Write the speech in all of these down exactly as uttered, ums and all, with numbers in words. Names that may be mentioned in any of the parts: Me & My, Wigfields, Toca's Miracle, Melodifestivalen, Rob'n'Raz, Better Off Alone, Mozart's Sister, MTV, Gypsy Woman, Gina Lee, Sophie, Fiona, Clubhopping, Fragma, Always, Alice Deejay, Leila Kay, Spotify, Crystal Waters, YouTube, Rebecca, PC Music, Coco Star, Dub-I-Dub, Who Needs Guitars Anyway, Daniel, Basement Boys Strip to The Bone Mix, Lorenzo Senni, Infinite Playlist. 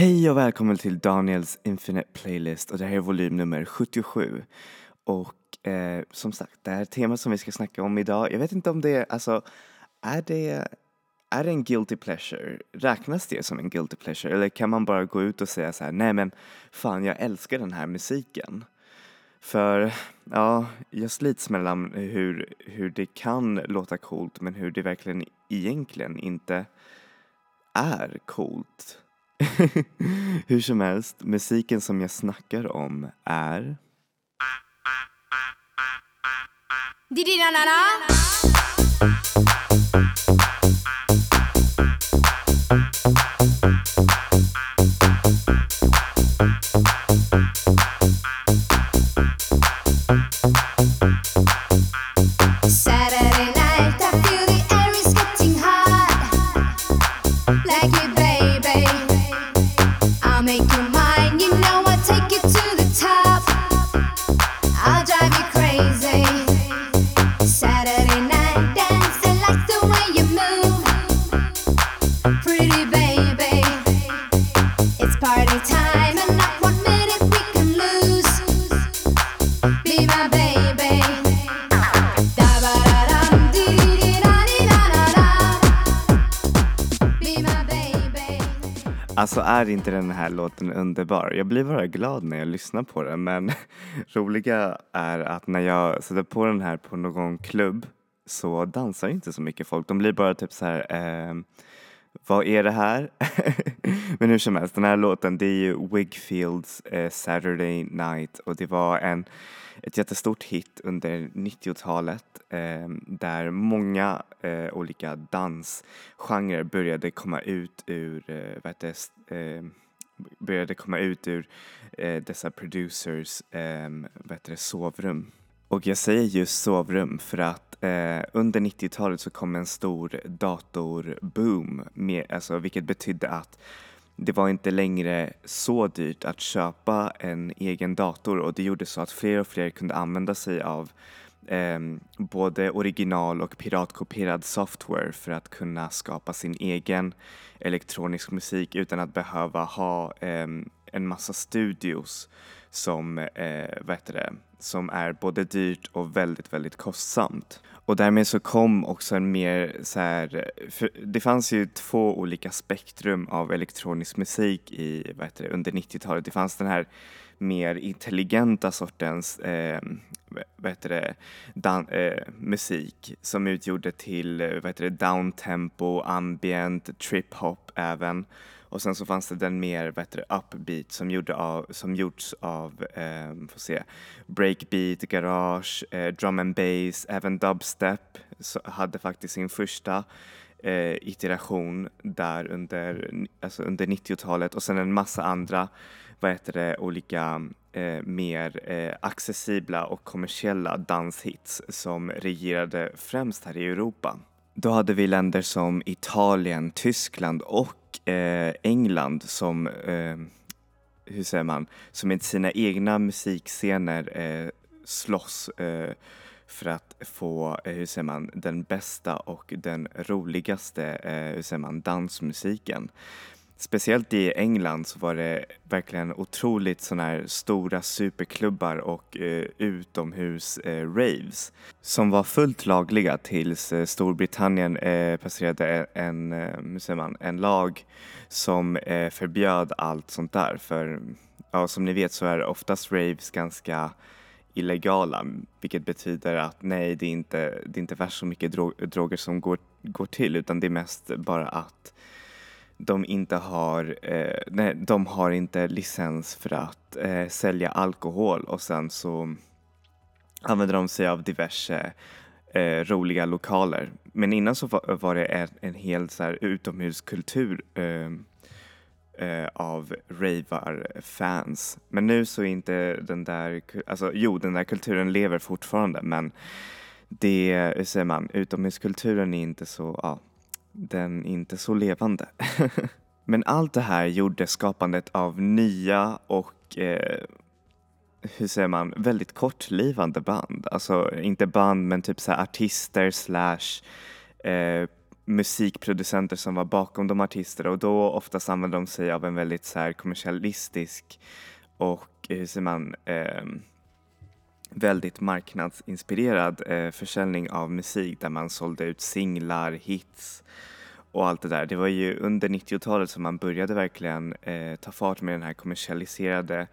Hej och välkommen till Daniel's Infinite Playlist och det här är volym nummer sjuttiosju. Och eh, som sagt, det här temat som vi ska snacka om idag, jag vet inte om det är, alltså, är det, är det en guilty pleasure? Räknas det som en guilty pleasure? Eller kan man bara gå ut och säga så här, nej men fan jag älskar den här musiken? För ja, jag slits mellan hur, hur det kan låta coolt men hur det verkligen egentligen inte är coolt. Hur som helst, musiken som jag snackar om är Alltså är inte den här låten underbar? Jag blir bara glad när jag lyssnar på den. Men roliga är att när jag sätter på den här på någon klubb så dansar inte så mycket folk. De blir bara typ så här, eh, vad är det här? Men hur som helst, den här låten, det är ju Wigfields eh, Saturday Night. Och det var en, ett jättestort hit under nittiotalet. Eh, där många eh, olika dansgenrer började komma ut ur, eh, vad heter det, eh, började komma ut ur eh, dessa producers eh, vad heter det, sovrum. Och jag säger just sovrum för att eh, under nittiotalet så kom en stor datorboom. Med, alltså, vilket betydde att det var inte längre så dyrt att köpa en egen dator. Och det gjorde så att fler och fler kunde använda sig av eh, både original och piratkopierad software för att kunna skapa sin egen elektronisk musik utan att behöva ha eh, en massa studios som, eh, vad heter det, som är både dyrt och väldigt, väldigt kostsamt. Och därmed så kom också en mer så här, för det fanns ju två olika spektrum av elektronisk musik i, vad heter det, under nittiotalet. Det fanns den här mer intelligenta sortens eh, vad heter det, dan- eh, musik som utgjorde till vad heter det, downtempo, ambient, trip-hop även. Och sen så fanns det den mer vad heter det, upbeat som, gjorde av, som gjorts av eh, får se, breakbeat, garage, eh, drum and bass, även dubstep så hade faktiskt sin första eh, iteration där under, alltså under nittiotalet. Och sen en massa andra vad heter det, olika eh, mer eh, accessibla och kommersiella danshits som regerade främst här i Europa. Då hade vi länder som Italien, Tyskland och Eh, England som eh, hur säger man som med sina egna musikscener eh, slåss eh, för att få eh, hur säger man den bästa och den roligaste eh, hur säger man dansmusiken. Speciellt i England så var det verkligen otroligt såna här stora superklubbar och eh, utomhus eh, raves som var fullt lagliga tills eh, Storbritannien eh, passerade en, eh, hur säger man, en lag som eh, förbjöd allt sånt där. För ja, som ni vet så är oftast raves ganska illegala, vilket betyder att nej, det är inte, det är inte värst så mycket dro- droger som går, går till, utan det är mest bara att de inte har, eh, nej, de har inte licens för att eh, sälja alkohol, och sen så använder de sig av diverse eh, roliga lokaler. Men innan så var, var det en, en hel så här, utomhuskultur eh, eh, av ravar-fans. Men nu så är inte den där, alltså jo, den där kulturen lever fortfarande, men det, hur säger man, utomhuskulturen är inte så, ja. Den är inte så levande. Men allt det här gjorde skapandet av nya och eh, hur säger man väldigt kortlivande band. Alltså inte band men typ så här artister slash eh, musikproducenter som var bakom de artisterna, och då oftast använde de sig av en väldigt så här kommersialistisk och hur säger man eh, väldigt marknadsinspirerad eh, försäljning av musik, där man sålde ut singlar, hits och allt det där. Det var ju under nittiotalet som man började verkligen eh, ta fart med den här kommersialiserade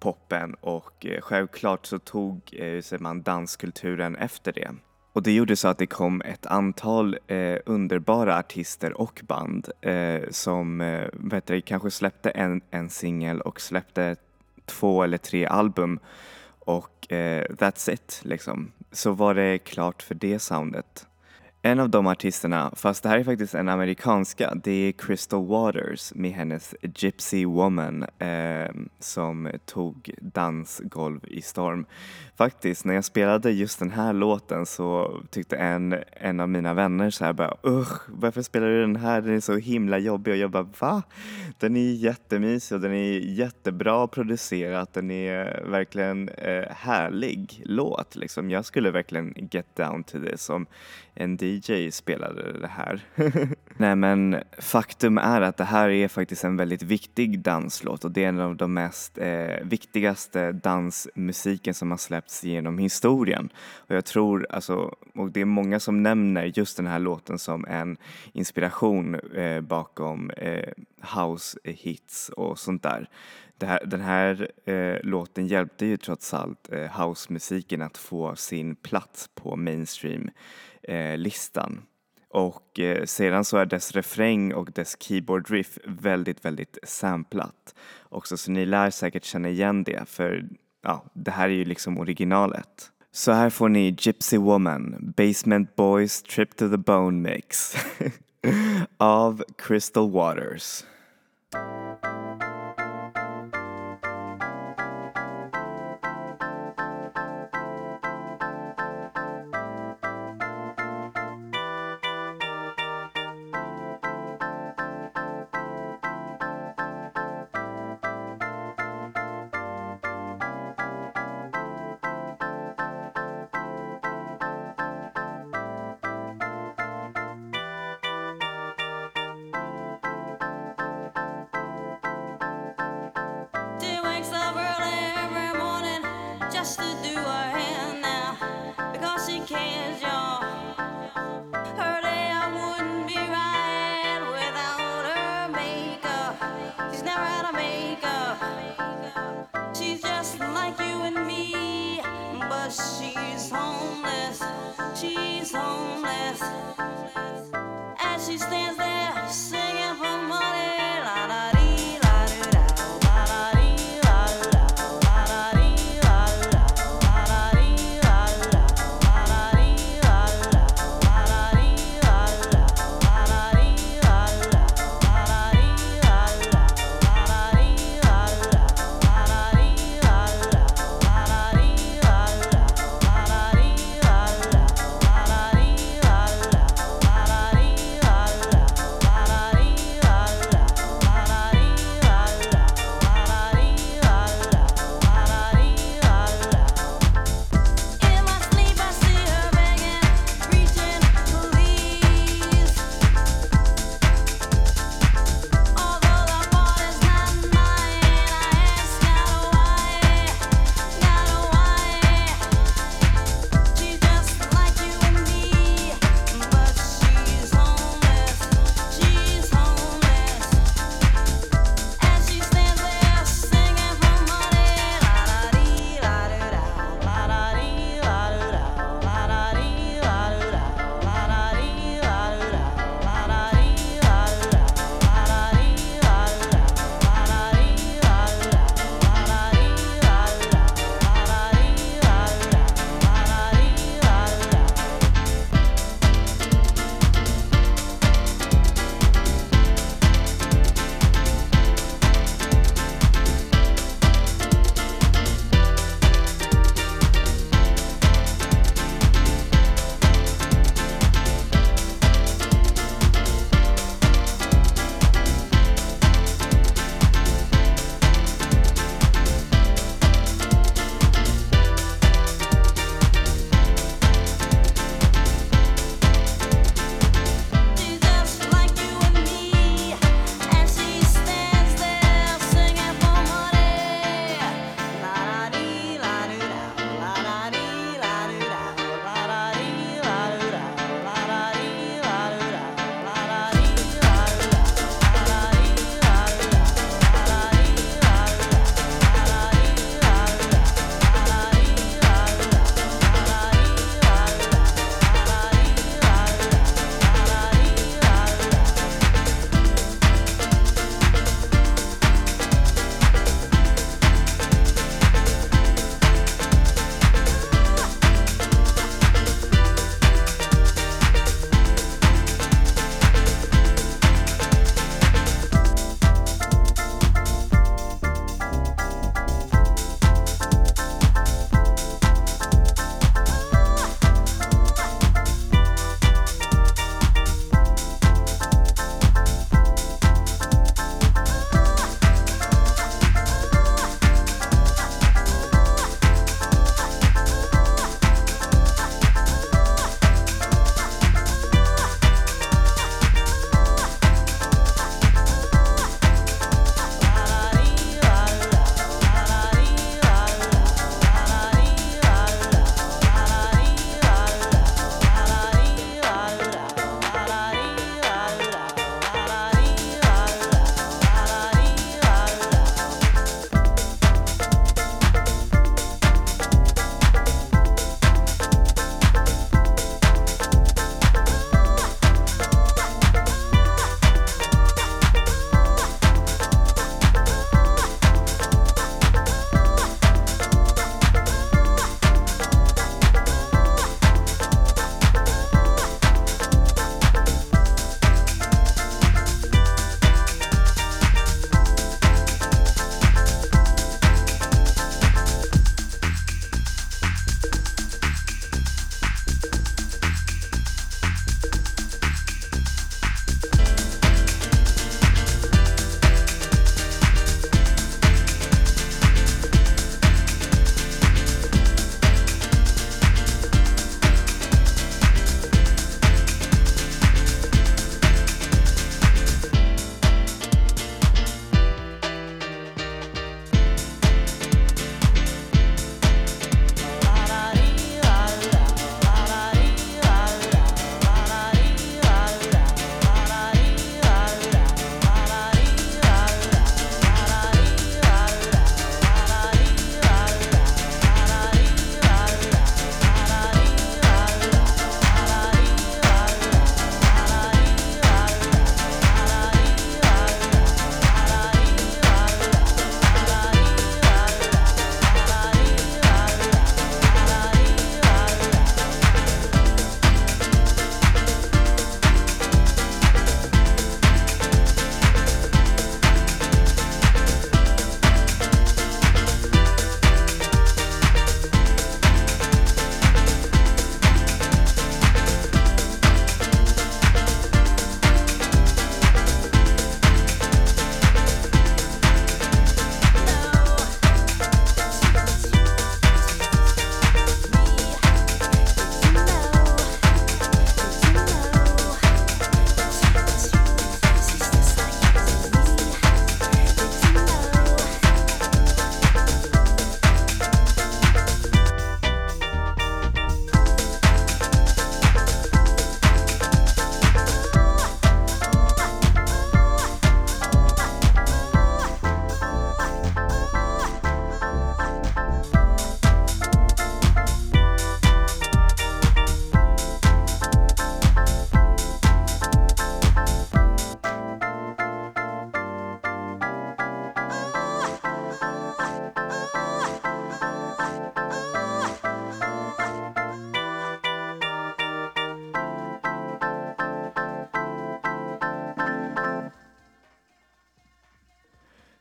poppen, och eh, självklart så tog eh, hur säger man danskulturen efter det. Och det gjorde så att det kom ett antal eh, underbara artister och band eh, som eh, vet du, kanske släppte en, en singel och släppte två eller tre album. Och eh, that's it liksom. Så var det klart för det soundet. En av de artisterna, fast det här är faktiskt en amerikanska, det är Crystal Waters med hennes Gypsy Woman eh, som tog dansgolv i storm. Faktiskt, när jag spelade just den här låten så tyckte en, en av mina vänner så här bara, usch, varför spelar du den här? Den är så himla jobbig. Och jag bara, va? Den är jättemysig och den är jättebra producerat. Den är verkligen eh, härlig låt liksom. Jag skulle verkligen get down to this som en D J spelade det här. Nej, men faktum är att det här är faktiskt en väldigt viktig danslåt, och det är en av de mest eh, viktigaste dansmusiken som har släppts genom historien. Och jag tror, alltså, och det är många som nämner just den här låten som en inspiration eh, bakom eh, house hits och sånt där. Det här, den här eh, låten hjälpte ju trots allt eh, housemusiken att få sin plats på mainstream Eh, listan. Och eh, sedan så är dess refräng och dess keyboard riff väldigt, väldigt samplat också, så ni lär säkert känna igen det, för ja, det här är ju liksom originalet. Så här får ni Gypsy Woman, Basement Boys Strip to The Bone Mix av Crystal Waters.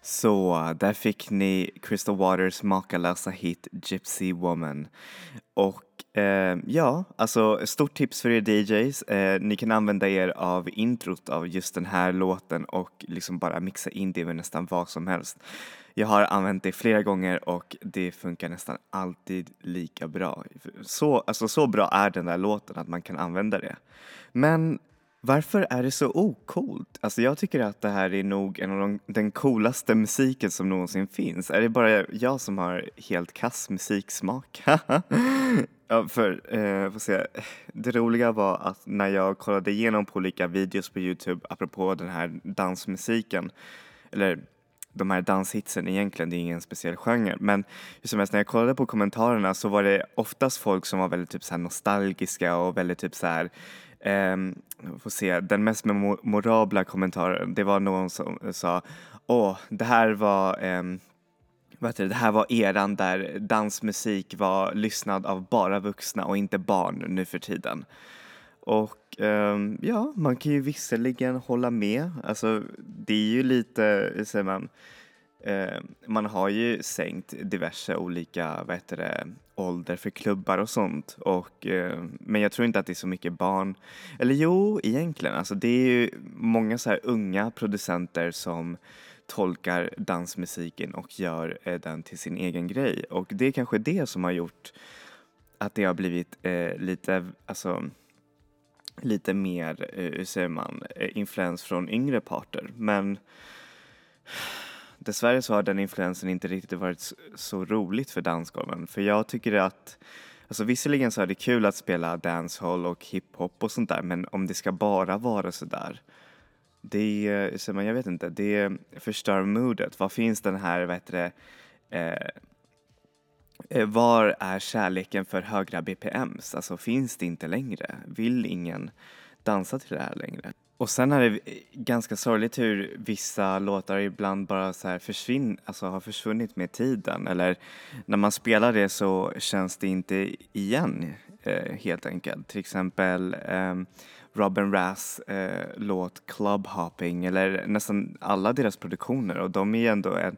Så där fick ni Crystal Waters makalösa hit Gypsy Woman. Och eh, ja, alltså stort tips för er D Js. Eh, ni kan använda er av introt av just den här låten och liksom bara mixa in det med nästan vad som helst. Jag har använt det flera gånger och det funkar nästan alltid lika bra. Så, alltså, så bra är den där låten att man kan använda det. Men varför är det så ocoolt? Alltså jag tycker att det här är nog en av de, den coolaste musiken som någonsin finns. Är det bara jag som har helt kass musiksmak? Ja, för, eh, får se. Det roliga var att när jag kollade igenom på olika videos på YouTube apropå den här dansmusiken, eller de här danshitsen egentligen, det är ingen speciell genre. Men hur som helst, när jag kollade på kommentarerna så var det oftast folk som var väldigt typ så här nostalgiska och väldigt typ så här. Um, får se, den mest memorabla kommentaren, det var någon som sa åh, det här var um, vad heter det, det här var eran där dansmusik var lyssnad av bara vuxna och inte barn nu för tiden. Och um, ja, man kan ju visserligen hålla med, alltså det är ju lite, hur säger man, Uh, man har ju sänkt diverse olika, vad heter det, ålder för klubbar och sånt. Och, uh, men jag tror inte att det är så mycket barn. Eller jo, egentligen. Alltså, det är ju många så här unga producenter som tolkar dansmusiken och gör uh, den till sin egen grej. Och det är kanske det som har gjort att det har blivit uh, lite, alltså, lite mer, uh, hur säger man, uh, influens från yngre parter. Men dessvärre så har den influensen inte riktigt varit så roligt för dansgolven. För jag tycker att, alltså visserligen så är det kul att spela dancehall och hiphop och sånt där. Men om det ska bara vara så där, det, så man, jag vet inte, det förstör moodet. Vad finns den här, vad heter det, eh, var är kärleken för högra B P Ms? Alltså finns det inte längre? Vill ingen dansa till det här längre? Och sen är det ganska sorgligt hur vissa låtar ibland bara så här försvinn, alltså har försvunnit med tiden. Eller när man spelar det så känns det inte igen eh, helt enkelt. Till exempel eh, Rob'n'Raz eh, låt Clubhopping, eller nästan alla deras produktioner. Och de är ändå en,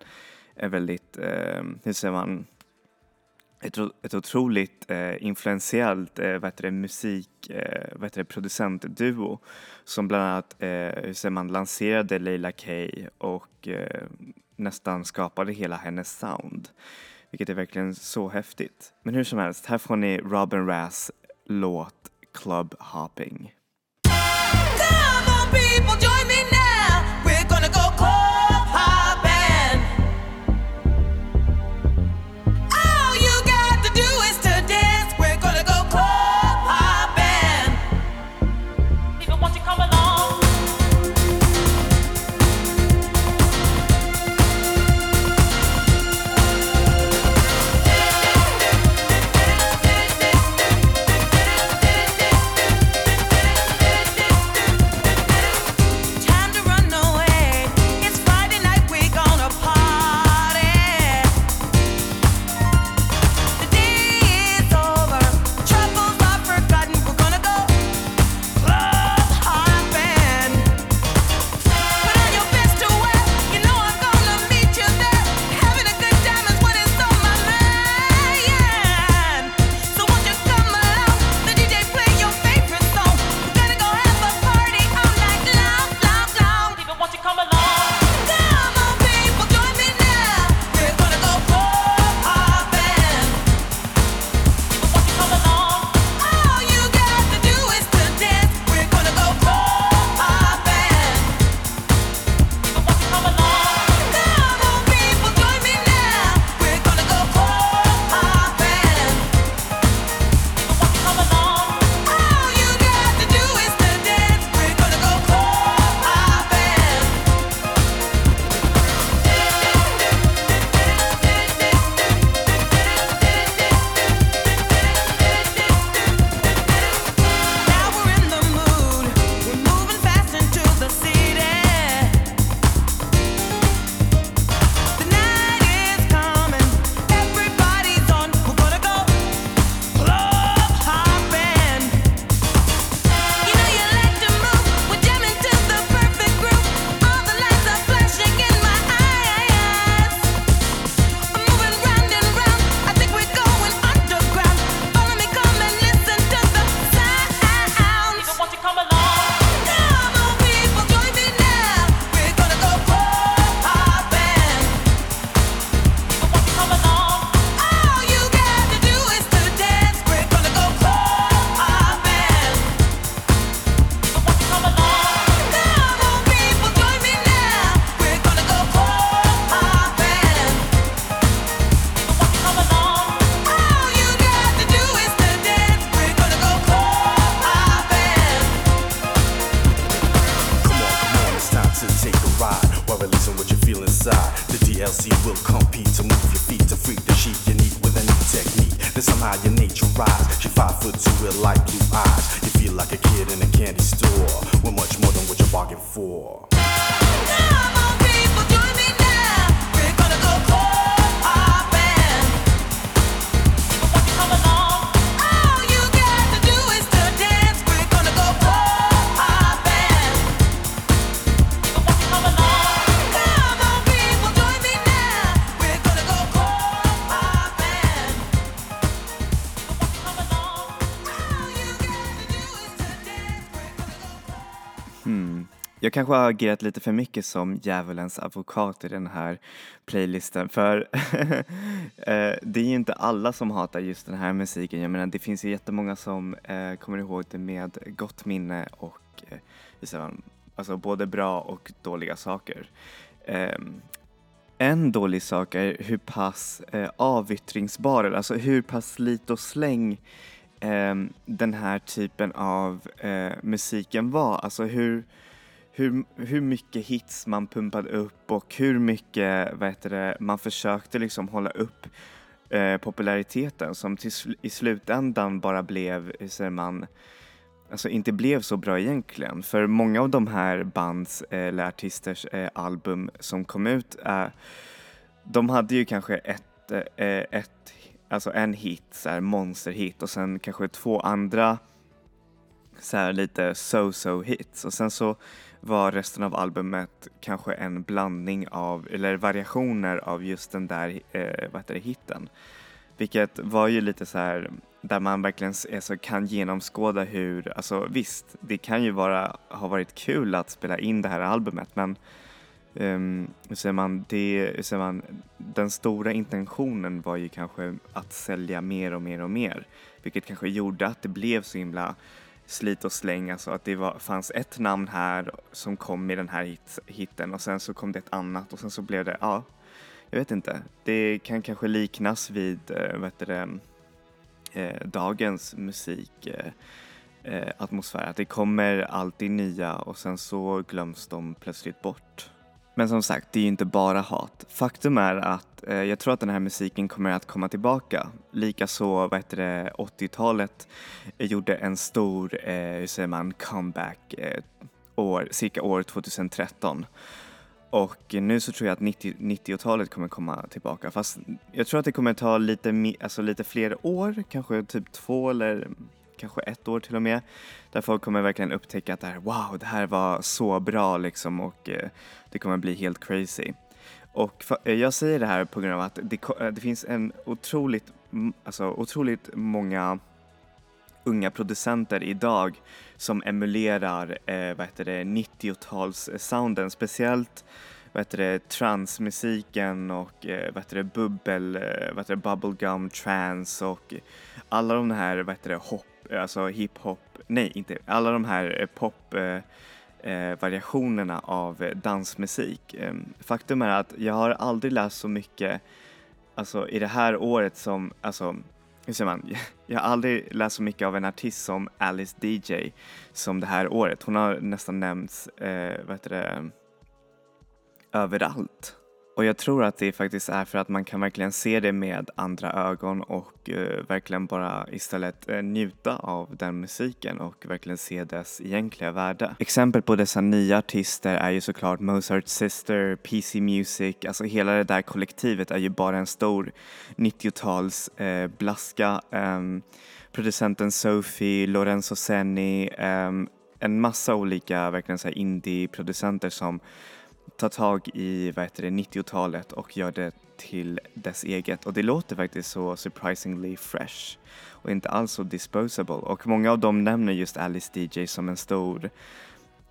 en väldigt, eh, hur säger man, ett, ett otroligt eh, influentiellt eh, vad heter det, musik, eh, vad heter det, producentduo som bland annat eh, hur säger man, lanserade Leila Kay och eh, nästan skapade hela hennes sound, vilket är verkligen så häftigt. Men hur som helst, här får ni Rob'n'Raz låt Clubhopping. Come on people, join me now, we're gonna go club. Time with light blue eyes. You feel like a kid in a candy store. We're much more than what you're bargaining for. Jag kanske har agerat lite för mycket som djävulens advokat i den här playlisten. För det är ju inte alla som hatar just den här musiken. Jag menar, det finns ju jättemånga som eh, kommer ihåg det med gott minne. Och eh, alltså, både bra och dåliga saker. Eh, en dålig sak är hur pass eh, avyttringsbar. Alltså hur pass lite och släng eh, den här typen av eh, musiken var. Alltså hur... Hur, hur mycket hits man pumpade upp och hur mycket vad heter det, man försökte liksom hålla upp eh, populariteten som till sl- i slutändan bara blev, hur säger man, alltså inte blev så bra egentligen. För många av de här bands eh, eller artisters eh, album som kom ut, eh, de hade ju kanske ett, eh, ett, alltså en hit, så här monsterhit, och sen kanske två andra så här lite so-so hits, och sen så var resten av albumet kanske en blandning av, eller variationer av just den där eh, vad heter det, hitten. Vilket var ju lite så här, där man verkligen alltså, kan genomskåda hur, alltså visst, det kan ju vara, ha varit kul att spela in det här albumet, men um, hur säger man, det, hur säger man, den stora intentionen var ju kanske att sälja mer och mer och mer. Vilket kanske gjorde att det blev så himla slit och släng, alltså att det var, fanns ett namn här som kom i den här hit, hitten och sen så kom det ett annat och sen så blev det, ja, jag vet inte. Det kan kanske liknas vid vad heter det, eh, dagens musik eh, atmosfär, att det kommer alltid nya och sen så glöms de plötsligt bort. Men som sagt, det är ju inte bara hat. Faktum är att eh, jag tror att den här musiken kommer att komma tillbaka. Likaså, vad heter det, åttiotalet gjorde en stor, eh, hur säger man, comeback eh, år, cirka år tjugotretton. Och nu så tror jag att nittiotalet kommer komma tillbaka. Fast jag tror att det kommer ta lite, alltså lite fler år, kanske typ två eller... kanske ett år till och med, där folk kommer verkligen upptäcka att det här, wow, det här var så bra liksom, och eh, det kommer bli helt crazy. Och för, eh, jag säger det här på grund av att det, det finns en otroligt, alltså, otroligt många unga producenter idag som emulerar eh, vad heter det, nittio-tals-sounden, speciellt vad heter det, transmusiken och vad heter det, bubbel, vad heter det, bubblegum, trans och alla de här, vad heter det, hopp, alltså hiphop, nej inte, alla de här pop eh, variationerna av dansmusik. Faktum är att jag har aldrig läst så mycket, alltså i det här året som, alltså hur säger man, jag har aldrig läst så mycket av en artist som Alice Deejay som det här året. Hon har nästan nämnts, eh, vad heter det, överallt. Och jag tror att det faktiskt är för att man kan verkligen se det med andra ögon och eh, verkligen bara istället eh, njuta av den musiken och verkligen se dess egentliga värde. Exempel på dessa nya artister är ju såklart Mozart's Sister, P C Music, alltså hela det där kollektivet är ju bara en stor nittio-tals eh, blaska. Eh, producenten Sophie, Lorenzo Senni, eh, en massa olika verkligen så här indie-producenter som ta tag i vad heter det, nittio-talet och gör det till dess eget. Och det låter faktiskt så surprisingly fresh och inte alls så disposable. Och många av dem nämner just Alice Deejay som en stor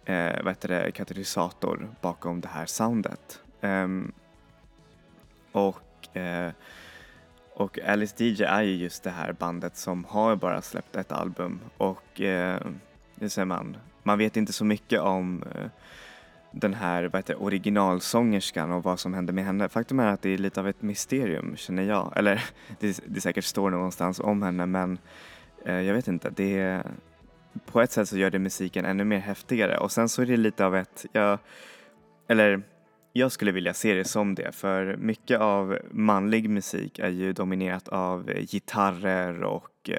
eh, vad heter det, katalysator bakom det här soundet. Um, och, eh, och Alice Deejay är ju just det här bandet som har bara släppt ett album. Och eh, det säger man, man vet inte så mycket om... Eh, den här, vad heter, originalsångerskan och vad som hände med henne. Faktum är att det är lite av ett mysterium, känner jag. Eller det, det säkert står någonstans om henne, men eh, jag vet inte. Det, på ett sätt så gör det musiken ännu mer häftigare. Och sen så är det lite av ett, jag, eller jag skulle vilja se det som det. För mycket av manlig musik är ju dominerat av gitarrer och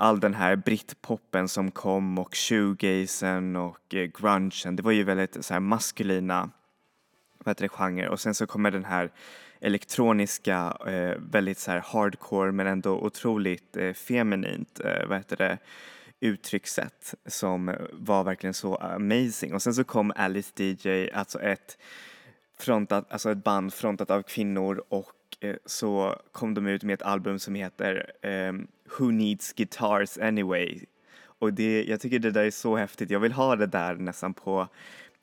all den här britpoppen som kom och shoegazen och grungen. Det var ju väldigt så här maskulina genrer. Och sen så kommer den här elektroniska, väldigt så här hardcore men ändå otroligt feminint vad heter det, uttryckssätt som var verkligen så amazing. Och sen så kom Alice Deejay, alltså ett, frontat, alltså ett band frontat av kvinnor, och så kom de ut med ett album som heter um, Who Needs Guitars Anyway. Och det, jag tycker det där är så häftigt. Jag vill ha det där nästan på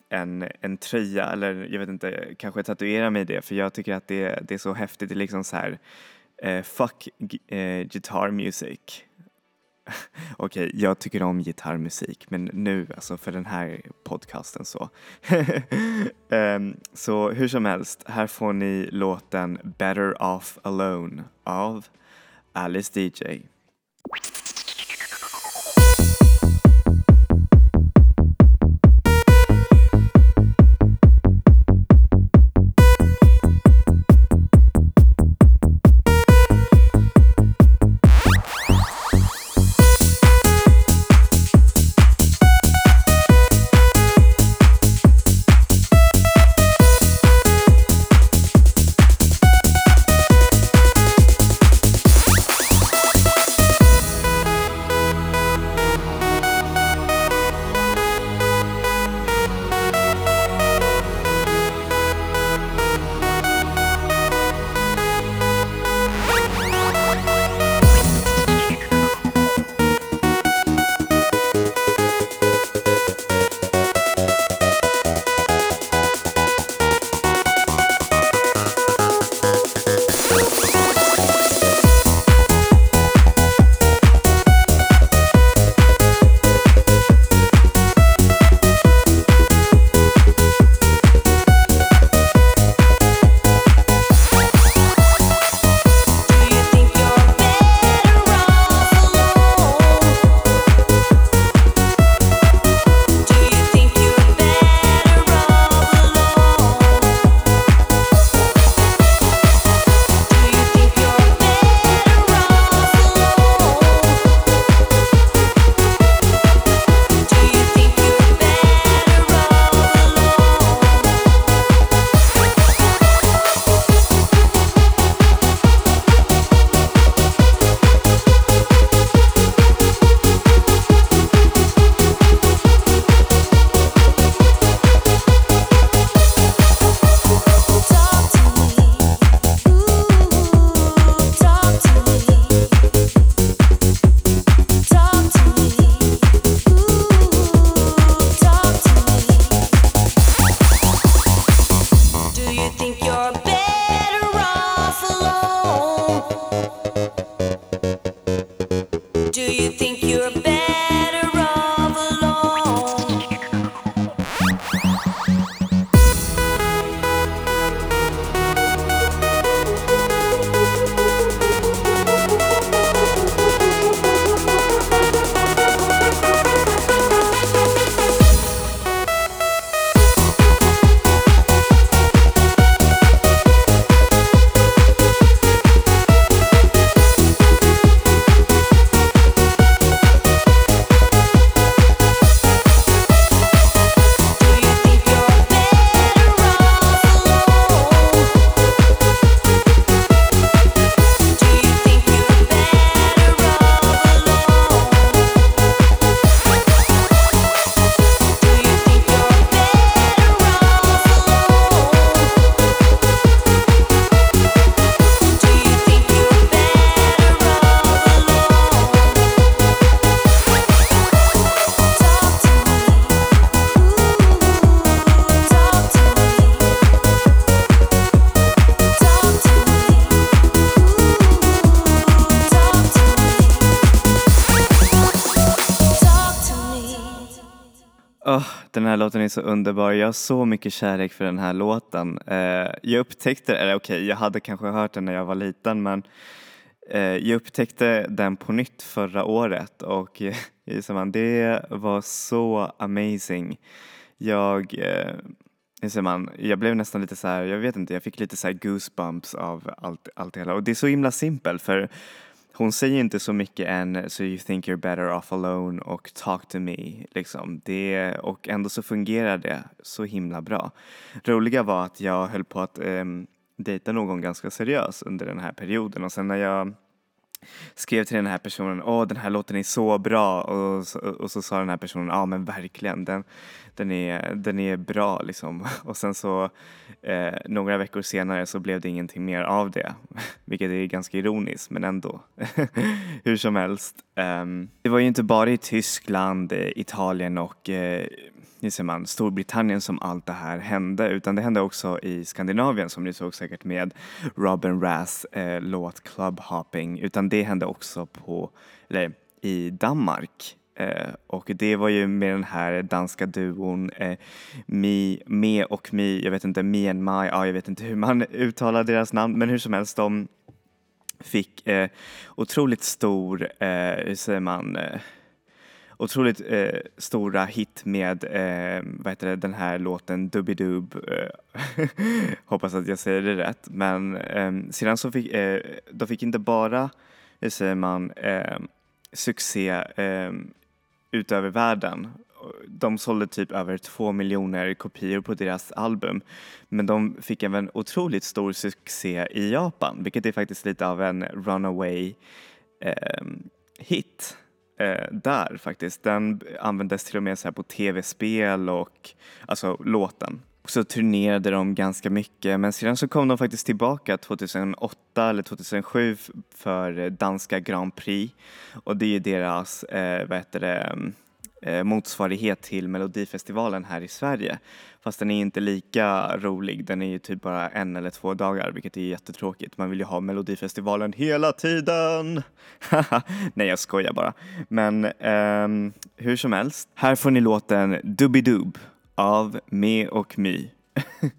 en, en tröja, eller jag vet inte, kanske tatuera mig det. För jag tycker att det, det är så häftigt. Det är liksom så här, uh, fuck uh, guitar music. Okej, okay, jag tycker om gitarrmusik, men nu, alltså för den här podcasten så. um, så hur som helst, här får ni låten Better Off Alone av Alice Deejay. Den här låten är så underbar. Jag har så mycket kärlek för den här låten. Eh, jag upptäckte, eller okej, okay, jag hade kanske hört den när jag var liten, men eh, jag upptäckte den på nytt förra året. Och eh, det var så amazing. Jag, eh, man, jag blev nästan lite så här, jag vet inte, jag fick lite så här goosebumps av allt, allt hela. Och det är så himla simpelt, för hon säger inte så mycket än "So you think you're better off alone" och "talk to me", liksom. Det, och ändå så fungerar det så himla bra. Roliga var att jag höll på att eh, dejta någon ganska seriös under den här perioden, och sen när jag skrev till den här personen, åh, den här låten är så bra, och så, och så sa den här personen, ja men verkligen, den, den, är, den är bra liksom. Och sen så eh, några veckor senare så blev det ingenting mer av det, vilket är ganska ironiskt, men ändå hur som helst. um, det var ju inte bara i Tyskland, Italien och eh, nu ser man, Storbritannien som allt det här hände, utan det hände också i Skandinavien, som ni såg säkert med Rob'n'Raz eh, låt Clubhopping, utan det hände också på, eller, i Danmark. Eh, och det var ju med den här danska duon eh, Mi, Me och Mi, jag vet inte, Me and My, ja, jag vet inte hur man uttalar deras namn, men hur som helst, de fick eh, otroligt stor, eh, hur säger man... Eh, Otroligt eh, stora hit med eh, vad heter det, den här låten Dub-I-Dub. Eh, hoppas att jag säger det rätt. Men eh, sedan så fick eh, de fick inte bara, hur säger man, eh, succé eh, utöver världen. De sålde typ över två miljoner kopior på deras album. Men de fick även otroligt stor succé i Japan, vilket är faktiskt lite av en runaway eh, hit. Där faktiskt, den användes till och med så här på tv-spel, och alltså låten. Och så turnerade de ganska mycket, men sedan så kom de faktiskt tillbaka tjugohundraåtta eller tjugohundrasju för danska Grand Prix, och det är ju deras eh, vad heter det, eh, motsvarighet till Melodifestivalen här i Sverige, fast den är inte lika rolig, den är ju typ bara en eller två dagar, vilket är jättetråkigt, man vill ju ha Melodifestivalen hela tiden. Nej, jag skojar bara, men um, hur som helst, här får ni låten Dub-I-Dub av Me och My. Oh,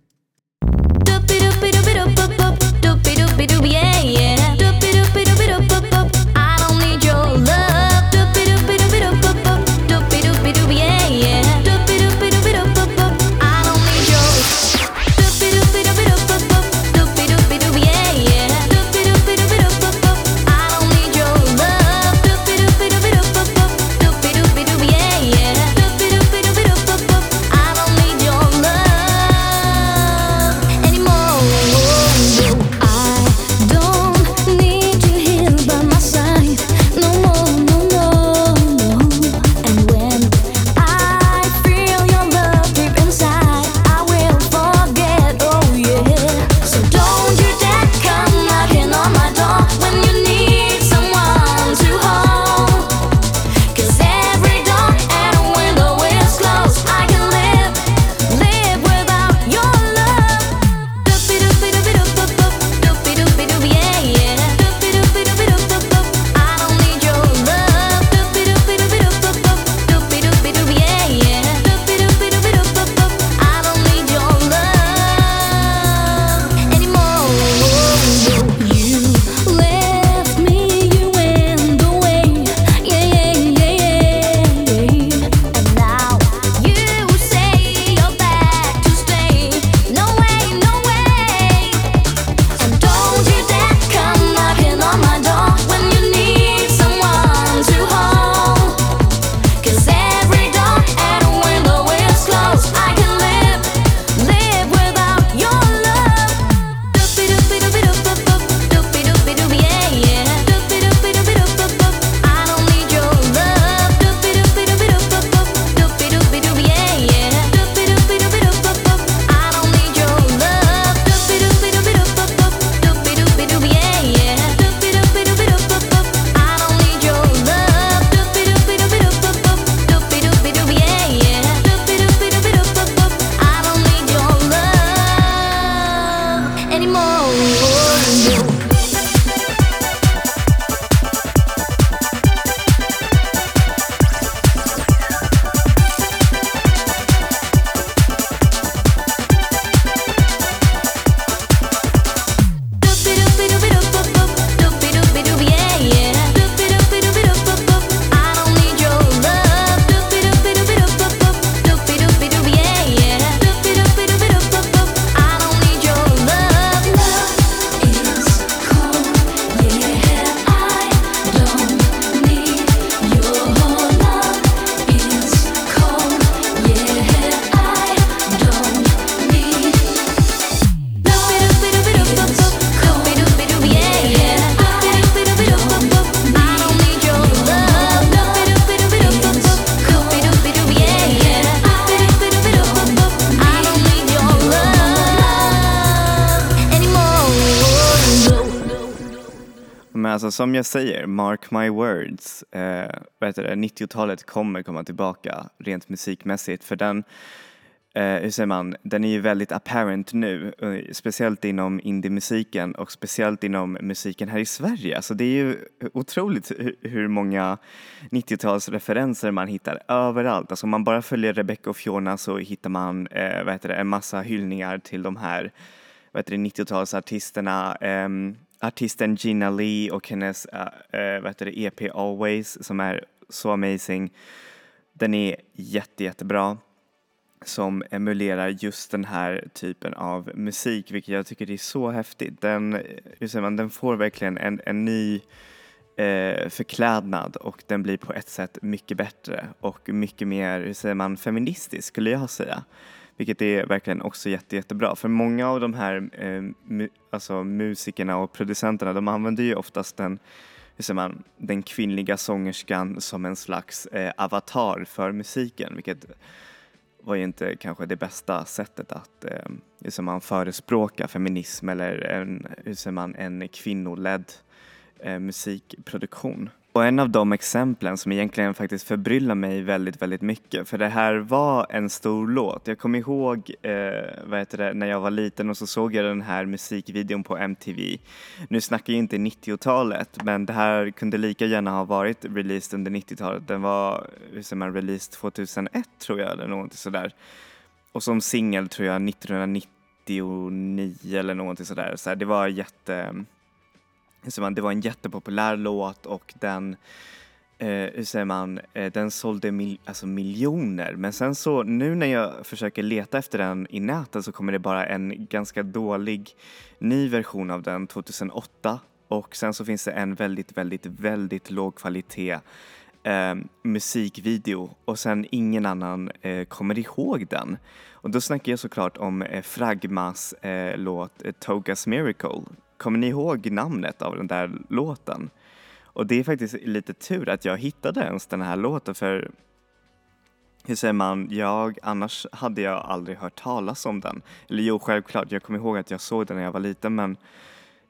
men som jag säger, mark my words, eh, vad heter det, nittiotalet kommer komma tillbaka rent musikmässigt, för den, eh, hur säger man, den är ju väldigt apparent nu, speciellt inom indie-musiken och speciellt inom musiken här i Sverige. Alltså det är ju otroligt hur många nittiotalsreferenser man hittar överallt. Alltså om man bara följer Rebecca och Fiona så hittar man eh, vad heter det, en massa hyllningar till de här, vad heter det, nittiotalsartisterna, ehm artisten Gina Lee och hennes äh, vad heter det, E P Always, som är så amazing. Den är jätte, jättebra, som emulerar just den här typen av musik, vilket jag tycker det är så häftigt. Den, hur säger man, den får verkligen en, en ny äh, förklädnad, och den blir på ett sätt mycket bättre och mycket mer, hur säger man, feministisk skulle jag säga. Vilket är verkligen också jätte, jättebra. För många av de här eh, mu- alltså musikerna och producenterna, de använder ju oftast den, hur säger man, den kvinnliga sångerskan som en slags eh, avatar för musiken. Vilket var ju inte kanske det bästa sättet att eh, hur säger man, förespråka feminism eller en, hur säger man, en kvinnoledd eh, musikproduktion. Och en av de exemplen som egentligen faktiskt förbryllar mig väldigt, väldigt mycket. För det här var en stor låt. Jag kommer ihåg eh, vad heter det, när jag var liten och så såg jag den här musikvideon på M T V. Nu snackar jag inte nittiotalet, men det här kunde lika gärna ha varit released under nittiotalet. Den var, hur säger man, released tjugohundraett tror jag, eller någonting sådär. Och som singel tror jag nittonhundranittionio eller någonting sådär. Så här, det var jätte... Det var en jättepopulär låt, och den, eh, hur säger man, eh, den sålde mil- alltså miljoner. Men sen så, nu när jag försöker leta efter den i nätet så kommer det bara en ganska dålig ny version av den tjugohundraåtta. Och sen så finns det en väldigt, väldigt, väldigt låg kvalitet eh, musikvideo. Och sen ingen annan eh, kommer ihåg den. Och då snackar jag såklart om eh, Fragmas eh, låt eh, Toca's Miracle. Kommer ni ihåg namnet av den där låten? Och det är faktiskt lite tur att jag hittade ens den här låten, för hur säger man, jag, annars hade jag aldrig hört talas om den. Eller jo, självklart, jag kommer ihåg att jag såg den när jag var liten, men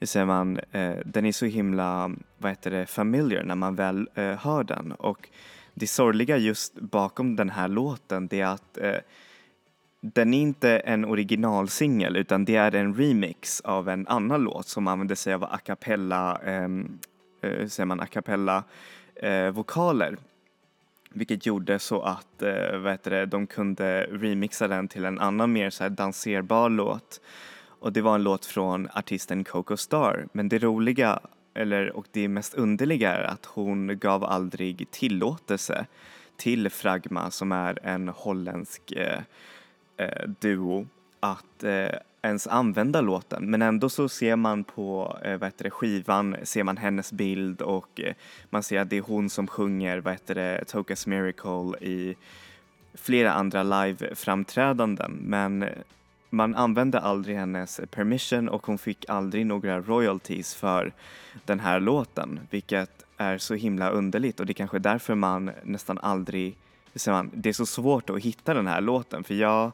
hur säger man, eh, den är så himla, vad heter det, familiar när man väl eh, hör den. Och det sorgliga just bakom den här låten, det är att eh, den är inte en originalsingel, utan det är en remix av en annan låt som använder sig av a cappella, eh, hur säger man, a cappella eh, vokaler. Vilket gjorde så att eh, vad heter det, de kunde remixa den till en annan mer så här danserbar låt. Och det var en låt från artisten Coco Star. Men det roliga, eller, och det mest underliga, är att hon gav aldrig tillåtelse till Fragma, som är en holländsk... Eh, duo, att eh, ens använda låten. Men ändå så ser man på eh, vad heter det, skivan, ser man hennes bild, och eh, man ser att det är hon som sjunger, vad heter det, Toca's Miracle i flera andra live-framträdanden. Men man använde aldrig hennes permission, och hon fick aldrig några royalties för den här låten, vilket är så himla underligt. Och det är kanske därför man nästan aldrig, det är så svårt att hitta den här låten, för jag,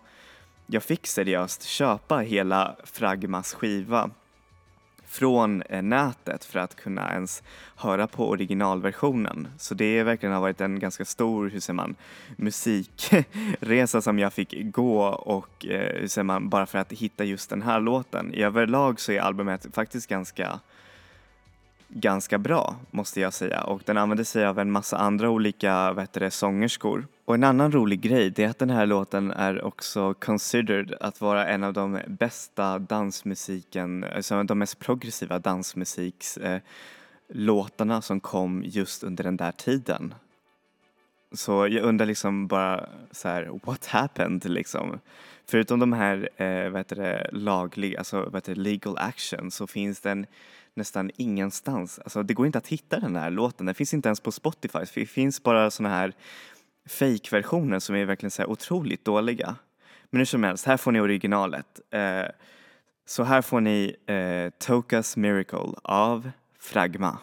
jag fick seriöst köpa hela Fragmas skiva från nätet för att kunna ens höra på originalversionen. Så det verkligen har varit en ganska stor, hur säger man, musikresa som jag fick gå, och hur säger man, bara för att hitta just den här låten. I överlag så är albumet faktiskt ganska... ganska bra, måste jag säga. Och den använde sig av en massa andra olika, vad heter det, sångerskor. Och en annan rolig grej, det är att den här låten är också considered att vara en av de bästa dansmusiken, alltså de mest progressiva dansmusikslåtarna eh, som kom just under den där tiden. Så jag undrar liksom bara så här, what happened liksom? Förutom de här, eh, vad heter det, lagliga, alltså vad heter det, legal action, så finns den nästan ingenstans. Alltså det går inte att hitta den här låten. Den finns inte ens på Spotify. Det finns bara såna här fake-versioner som är verkligen så här otroligt dåliga. Men hur som helst, här får ni originalet. Eh, så här får ni eh, Toca's Miracle av Fragma.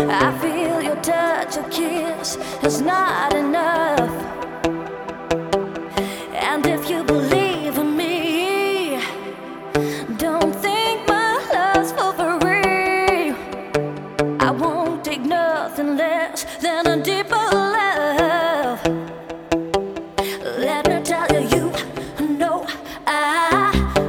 I feel your touch, your kiss is not enough. And if you believe in me, don't think my love's for free. I won't take nothing less than a deeper love. Let me tell you, you know I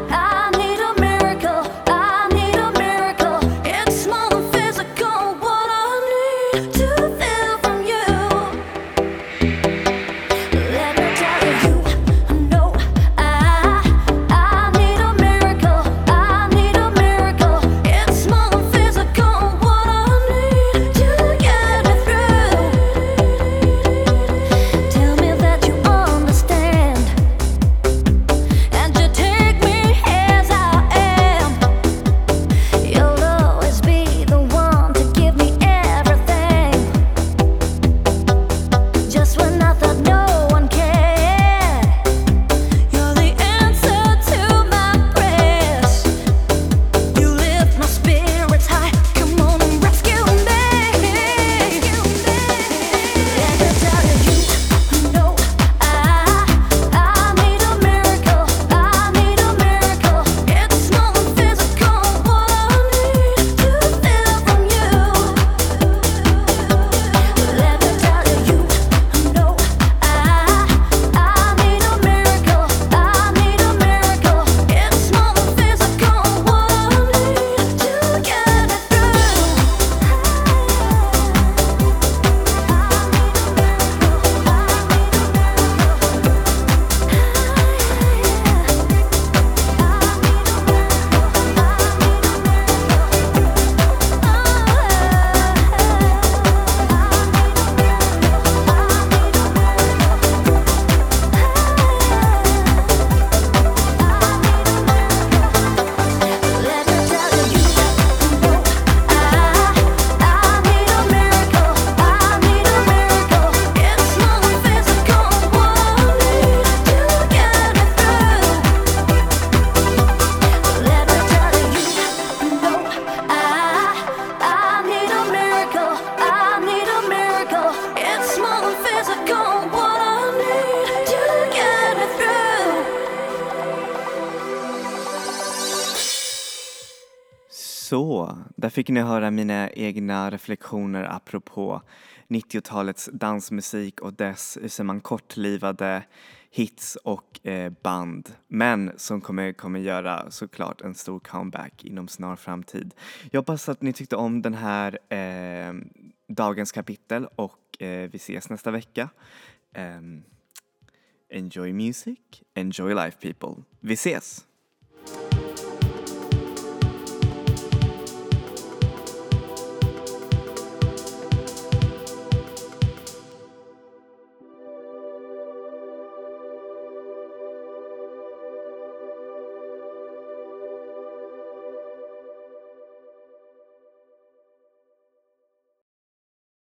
fick ni höra mina egna reflektioner apropå nittiotalets dansmusik och dess hur man kortlivade hits och eh, band. Men som kommer, kommer göra såklart en stor comeback inom snar framtid. Jag hoppas att ni tyckte om den här eh, dagens kapitel och eh, vi ses nästa vecka. Um, enjoy music, enjoy life people. Vi ses!